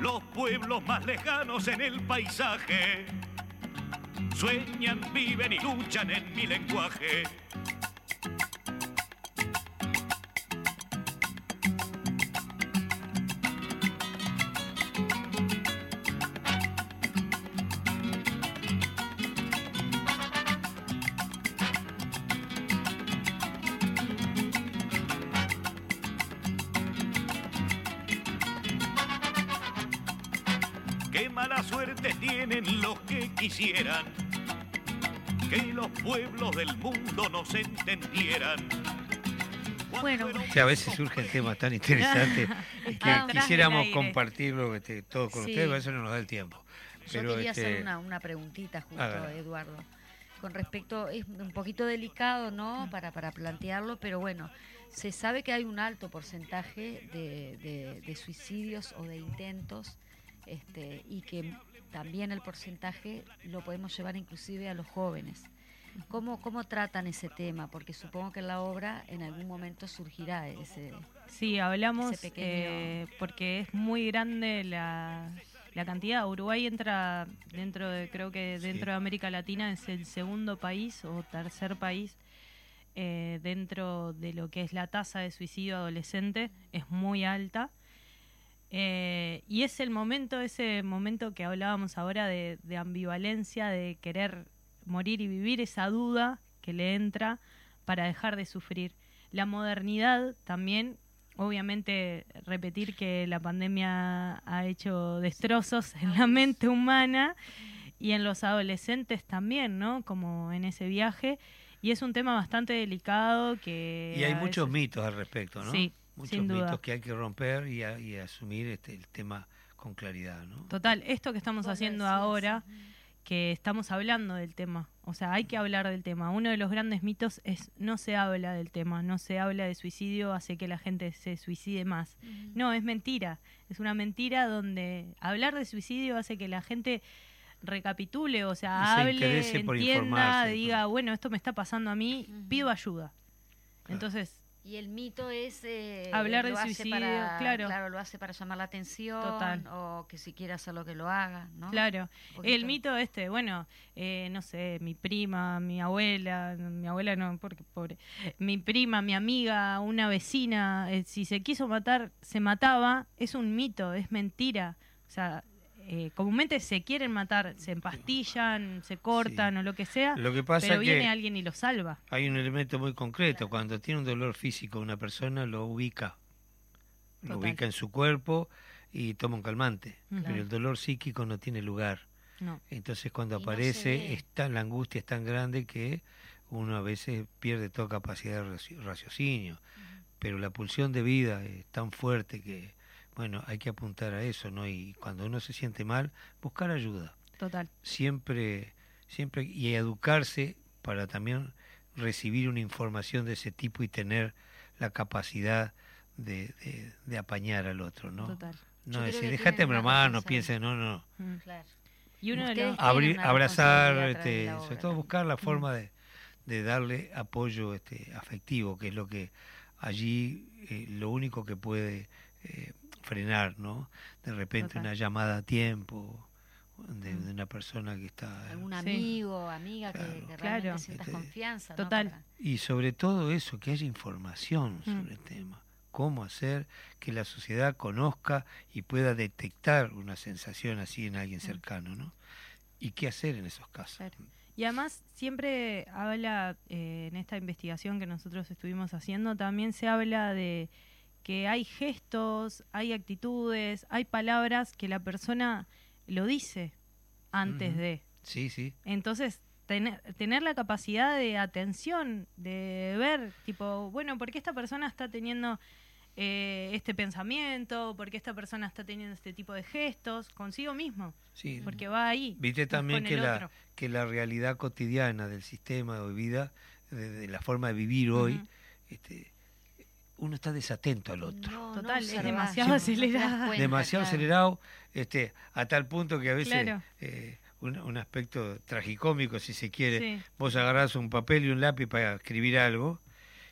Los pueblos más lejanos en el paisaje sueñan, viven y luchan en mi lenguaje. Qué mala suerte tienen los que quisieran que los pueblos del mundo nos entendieran. Bueno, que a veces surgen temas tan interesantes que quisiéramos compartirlo todo con ustedes, pero eso no nos da el tiempo. Pero yo quería hacer una preguntita justo, Eduardo, con respecto, es un poquito delicado, ¿no?, para plantearlo, pero bueno, se sabe que hay un alto porcentaje de suicidios o de intentos, y que también el porcentaje lo podemos llevar inclusive a los jóvenes. ¿Cómo tratan ese tema? Porque supongo que en la obra en algún momento surgirá ese... Sí, hablamos ese pequeño... porque es muy grande la cantidad. Uruguay entra dentro de, creo que dentro de América Latina es el segundo país o tercer país dentro de lo que es la tasa de suicidio adolescente, es muy alta. Y es ese momento que hablábamos ahora de ambivalencia, de querer morir y vivir, esa duda que le entra para dejar de sufrir. La modernidad también, obviamente, repetir que la pandemia ha hecho destrozos en la mente humana y en los adolescentes también, ¿no? Como en ese viaje. Y es un tema bastante delicado que... Y hay muchos mitos al respecto, ¿no? Sí. Muchos mitos que hay que romper y asumir el tema con claridad, ¿no? Total, esto que estamos haciendo ahora, que estamos hablando del tema, o sea, hay que hablar del tema. Uno de los grandes mitos es no se habla del tema, no se habla de suicidio, hace que la gente se suicide más. Uh-huh. No, es mentira, es una mentira donde hablar de suicidio hace que la gente recapitule, o sea, hable, entienda, diga, bueno, esto me está pasando a mí, pido ayuda. Claro. Entonces... Y el mito es... hablar de suicidio, claro. Claro, lo hace para llamar la atención. Total. O que si quiere hacerlo, que lo haga, ¿no? Claro. El mito no sé, mi prima, mi abuela no, porque pobre, mi prima, mi amiga, una vecina, si se quiso matar, se mataba, es un mito, es mentira. O sea... comúnmente se quieren matar, se empastillan, se cortan o lo que sea, lo que pasa, pero viene alguien y lo salva. Hay un elemento muy concreto, claro. Cuando tiene un dolor físico una persona lo ubica en su cuerpo y toma un calmante, claro. Pero el dolor psíquico no tiene lugar, no. Entonces cuando aparece la angustia es tan grande que uno a veces pierde toda capacidad de raciocinio, uh-huh. Pero la pulsión de vida es tan fuerte que... Bueno, hay que apuntar a eso, ¿no? Y cuando uno se siente mal, buscar ayuda. Total. Siempre y educarse para también recibir una información de ese tipo y tener la capacidad de apañar al otro, ¿no? Total. No decir, déjate bromar, no pienses, no. Claro. Y uno de los abrazar, sobre todo buscar la forma de darle apoyo afectivo, que es lo que allí lo único que puede frenar, ¿no? De repente una llamada a tiempo de una persona que está... Algún amigo, amiga, claro, que realmente sientas confianza. Total. ¿No? Y sobre todo eso, que haya información sobre el tema. Cómo hacer que la sociedad conozca y pueda detectar una sensación así en alguien cercano, ¿no? Y qué hacer en esos casos. Claro. Y además siempre habla, en esta investigación que nosotros estuvimos haciendo, también se habla de que hay gestos, hay actitudes, hay palabras que la persona lo dice antes de. Sí, sí. Entonces, tener la capacidad de atención, de ver, tipo, bueno, ¿por qué esta persona está teniendo este pensamiento? ¿Por qué esta persona está teniendo este tipo de gestos consigo mismo? Sí. Porque va ahí. Viste también que la realidad cotidiana del sistema de vida, de la forma de vivir hoy, uno está desatento al otro. No, total, es demasiado acelerado. Demasiado acelerado, a tal punto que a veces... Claro. Un aspecto tragicómico, si se quiere. Sí. Vos agarrás un papel y un lápiz para escribir algo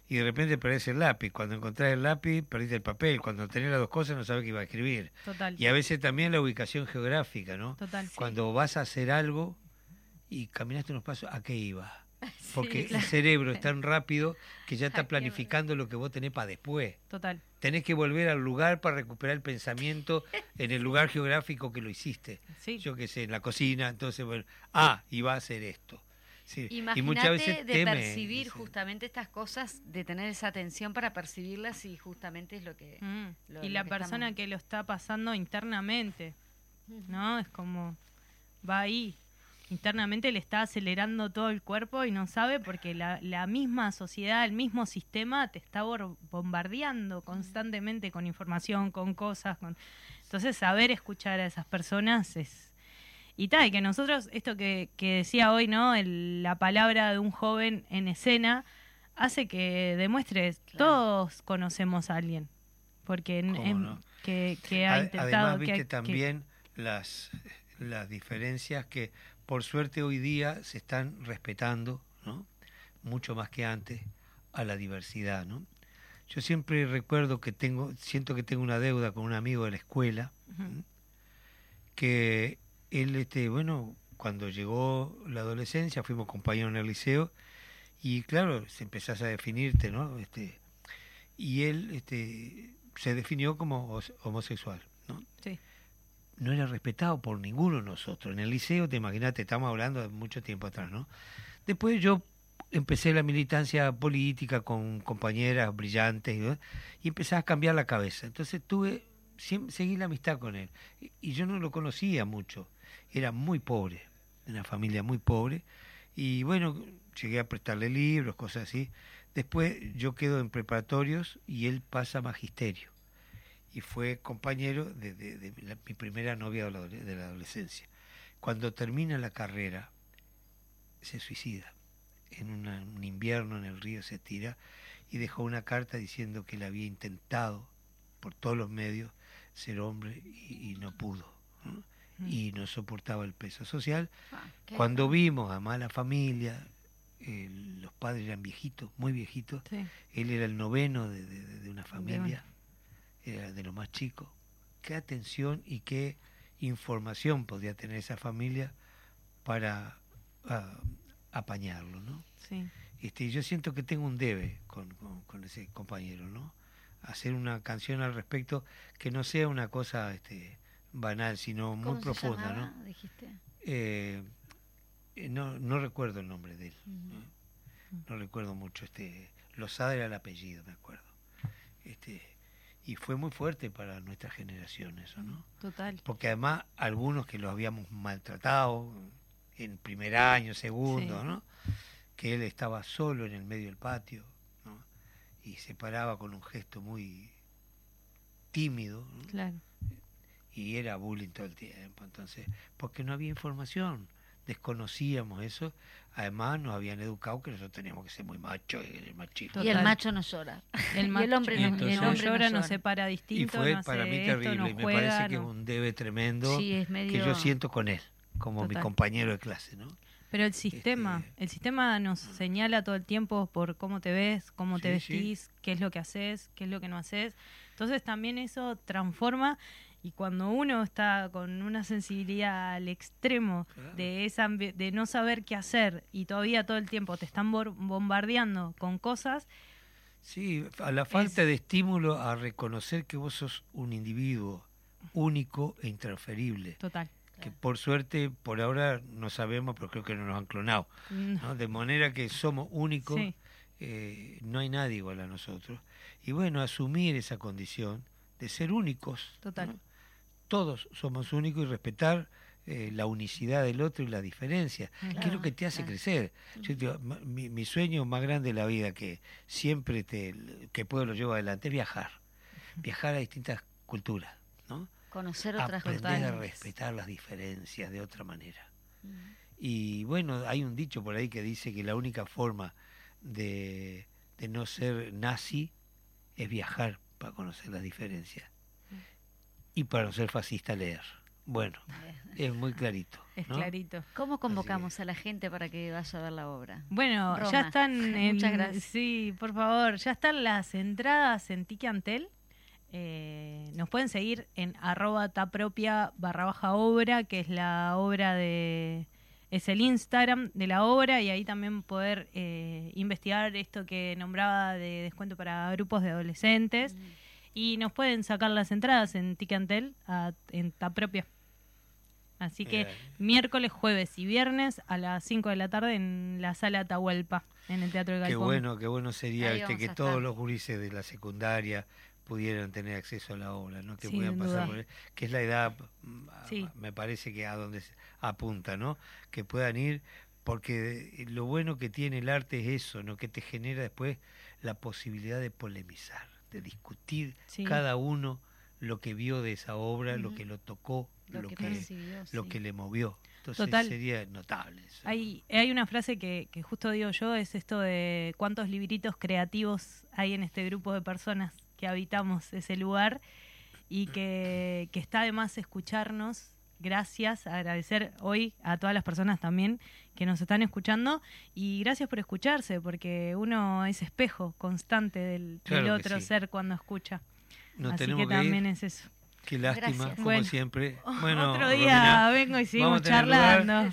y de repente perdés el lápiz. Cuando encontrás el lápiz, perdiste el papel. Cuando tenés las dos cosas, no sabés qué iba a escribir. Total. Y a veces también la ubicación geográfica, ¿no? Total. Cuando vas a hacer algo y caminaste unos pasos, ¿a qué iba? Porque el cerebro es tan rápido que ya está planificando lo que vos tenés para después. Total. Tenés que volver al lugar para recuperar el pensamiento en el lugar geográfico que lo hiciste. Sí. Yo qué sé, en la cocina, entonces, bueno, iba a hacer esto. Sí. Imagínate, y muchas veces percibir justamente estas cosas, de tener esa atención para percibirlas, y justamente es lo que... y la persona que lo está pasando internamente, ¿no? Es como, va ahí. Internamente le está acelerando todo el cuerpo y no sabe, porque la misma sociedad, el mismo sistema te está bombardeando constantemente con información, con cosas. Entonces, saber escuchar a esas personas es... Y que nosotros, esto que decía hoy, ¿no? La palabra de un joven en escena hace que demuestres, todos conocemos a alguien. Porque que ha intentado... Además, viste también las diferencias que... Por suerte hoy día se están respetando, ¿no? Mucho más que antes, a la diversidad, ¿no? Yo siempre recuerdo que siento que tengo una deuda con un amigo de la escuela, que él, cuando llegó la adolescencia, fuimos compañeros en el liceo, y claro, empezás a definirte, ¿no? Y él se definió como homosexual, ¿no? Sí. No era respetado por ninguno de nosotros. En el liceo, te imaginás, estamos hablando de mucho tiempo atrás, ¿no? Después yo empecé la militancia política con compañeras brillantes, ¿no? Y empezaba a cambiar la cabeza. Entonces seguí la amistad con él. Y yo no lo conocía mucho. Era muy pobre, una familia muy pobre. Y bueno, llegué a prestarle libros, cosas así. Después yo quedo en preparatorios y él pasa a magisterio. Y fue compañero de mi primera novia de la adolescencia. Cuando termina la carrera, se suicida. En un invierno en el río se tira, y dejó una carta diciendo que él había intentado, por todos los medios, ser hombre y no pudo, ¿no? Y no soportaba el peso social. Cuando vimos a mala familia, los padres eran viejitos, muy viejitos. Sí. Él era el noveno de una familia. Era de los más chicos. Qué atención y qué información podía tener esa familia para apañarlo, ¿no? Sí. Yo siento que tengo un debe con ese compañero, ¿no? Hacer una canción al respecto que no sea una cosa banal, sino muy profunda, llamaba, ¿no? ¿Dijiste? No recuerdo el nombre de él. No recuerdo mucho. Lozada era el apellido, me acuerdo. Y fue muy fuerte para nuestra generación eso, ¿no? Total. Porque además algunos que los habíamos maltratado en primer año, segundo, ¿no? Que él estaba solo en el medio del patio, ¿no? Y se paraba con un gesto muy tímido, ¿no? Claro. y era bullying todo el tiempo. Entonces, porque no había información, desconocíamos eso. Además, nos habían educado que nosotros teníamos que ser muy machos y machistas. Y el macho no llora. Y el hombre no llora, no se para distinto. Y fue para mí terrible. Y me parece que es un debe tremendo que yo siento con él, como mi compañero de clase, ¿no? Pero el sistema nos señala todo el tiempo por cómo te ves, cómo te vestís, qué es lo que haces, qué es lo que no haces. Entonces también eso transforma, y cuando uno está con una sensibilidad al extremo de no saber qué hacer y todavía todo el tiempo te están bombardeando con cosas. Sí, a la falta de estímulo a reconocer que vos sos un individuo único e intransferible. Total. Que por suerte, por ahora no sabemos, pero creo que no nos han clonado, ¿no? De manera que somos únicos, no hay nadie igual a nosotros. Y bueno, asumir esa condición de ser únicos. Total. ¿No? Todos somos únicos y respetar la unicidad del otro y la diferencia, que es lo que te hace crecer. Yo digo, mi sueño más grande de la vida, que siempre que puedo lo llevo adelante, es viajar. Viajar a distintas culturas, ¿no? Conocer otras culturas. Aprender a respetar las diferencias de otra manera. Uh-huh. Y bueno, hay un dicho por ahí que dice que la única forma de no ser nazi es viajar para conocer las diferencias. Uh-huh. Y para no ser fascista, leer. Bueno, es muy clarito, ¿no? Es clarito. ¿Cómo convocamos a la gente para que vaya a ver la obra? Bueno, Roma. Ya están... Muchas gracias. Sí, por favor. Ya están las entradas en Ticketel. Nos pueden seguir en @tapropia_obra, que es la obra es el Instagram de la obra, y ahí también poder investigar esto que nombraba de descuento para grupos de adolescentes, y nos pueden sacar las entradas en Ticketel, en Tapropia. Así que miércoles, jueves y viernes a las 5 de la tarde en la Sala Atahualpa, en el Teatro El Galpón. Qué bueno sería que todos los gurises de la secundaria pudieran tener acceso a la obra, ¿no? Que puedan pasar por él, que es la edad, me parece que a donde apunta, ¿no? Que puedan ir, porque lo bueno que tiene el arte es eso, ¿no? Que te genera después la posibilidad de polemizar, de discutir cada uno lo que vio de esa obra, lo que lo tocó, lo que le movió. Entonces sería notable eso. Hay una frase que justo digo yo, es esto de cuántos libritos creativos hay en este grupo de personas que habitamos ese lugar, y que está de más escucharnos. Gracias, agradecer hoy a todas las personas también que nos están escuchando, y gracias por escucharse, porque uno es espejo constante del otro ser cuando escucha. Así que también es eso. Qué lástima, gracias. Como siempre. Bueno, otro día Romina, vengo y seguimos charlando.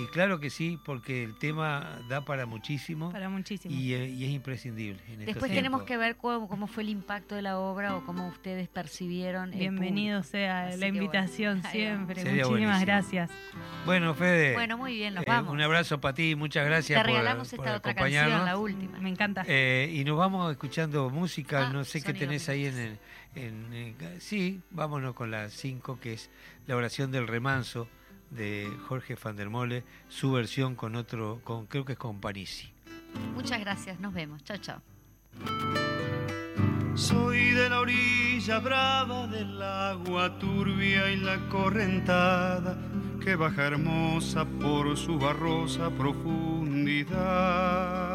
Y claro que sí, porque el tema da para muchísimo. Para muchísimo. Y es imprescindible. Después tenemos que ver cómo fue el impacto de la obra, o cómo ustedes percibieron. Bienvenido sea la invitación siempre. Sería muchísimas gracias. Bueno, Fede. Bueno, muy bien, nos vamos. Un abrazo para ti, muchas gracias. Te regalamos por esta acompañarnos. Otra canción, la última. Me encanta. Y nos vamos escuchando música, no sé qué tenés ahí vámonos con la 5, que es la oración del remanso de Jorge van der Mole, su versión creo que es con Parisi. Muchas gracias, nos vemos, chao, chao. Soy de la orilla brava del agua turbia y la correntada que baja hermosa por su barrosa profundidad.